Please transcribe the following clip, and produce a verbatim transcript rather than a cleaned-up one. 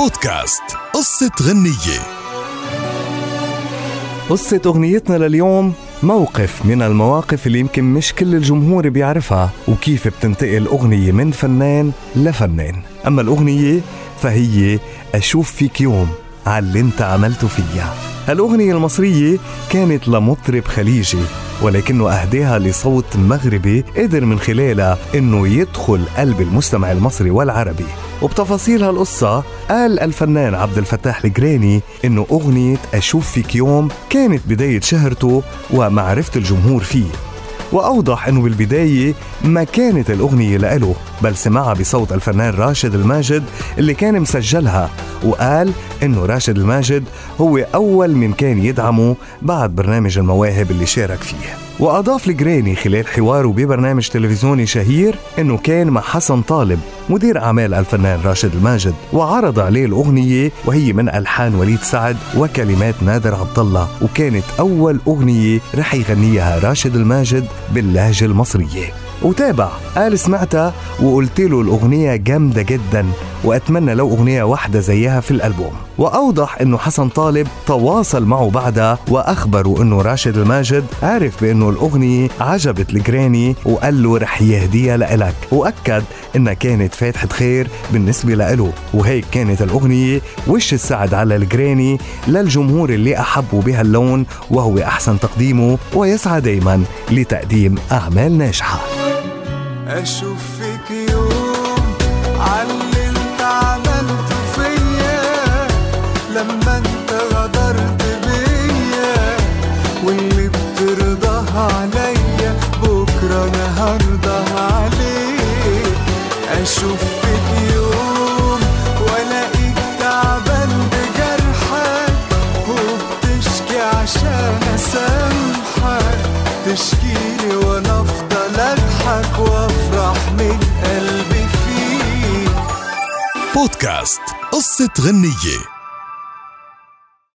بودكاست قصة غنية. قصة أغنيتنا لليوم موقف من المواقف اللي يمكن مش كل الجمهور بيعرفها وكيف بتنتقل أغنية من فنان لفنان. أما الأغنية فهي أشوف فيك يوم على اللي انت عملته فيها. هالأغنية المصرية كانت لمطرب خليجي ولكنه أهداها لصوت مغربي قدر من خلالها أنه يدخل قلب المستمع المصري والعربي. وبتفاصيل هالقصة قال الفنان عبد الفتاح الجريني أنه أغنية أشوف فيك يوم كانت بداية شهرته ومعرفة الجمهور فيه، وأوضح أنه بالبداية ما كانت الأغنية لأله بل سمعها بصوت الفنان راشد الماجد اللي كان مسجلها، وقال أنه راشد الماجد هو أول من كان يدعمه بعد برنامج المواهب اللي شارك فيه. وأضاف الجريني خلال حواره ببرنامج تلفزيوني شهير أنه كان مع حسن طالب مدير أعمال الفنان راشد الماجد وعرض عليه الأغنية، وهي من ألحان وليد سعد وكلمات نادر عبد الله، وكانت أول أغنية رح يغنيها راشد الماجد باللهجة المصرية. وتابع قال سمعتها وقلت له الأغنية جامدة جدا وأتمنى لو أغنية واحدة زيها في الألبوم. وأوضح أنه حسن طالب تواصل معه بعدها وأخبره أنه راشد الماجد عارف بأنه الأغنية عجبت الجريني وقال له رح يهديها لإلك، وأكد أنها كانت فاتحة خير بالنسبة لإله. وهيك كانت الأغنية وش السعد على الجريني للجمهور اللي أحبوا بها اللون وهو أحسن تقديمه، ويسعى دايما لتقديم أعمال ناجحة. أشوف فيك يوم على اللي انت عملته فيا، لما انت غدرت بيا واللي بترضاها عليا بكرة انا هرضاها عليك. أشوف فيك يوم والاقيك تعبان بجرحك وبتشكي عشان اسامحك، تشكيلي وانا افضل اضحك وافرح من قلبي فيك. بودكاست قصة غنية.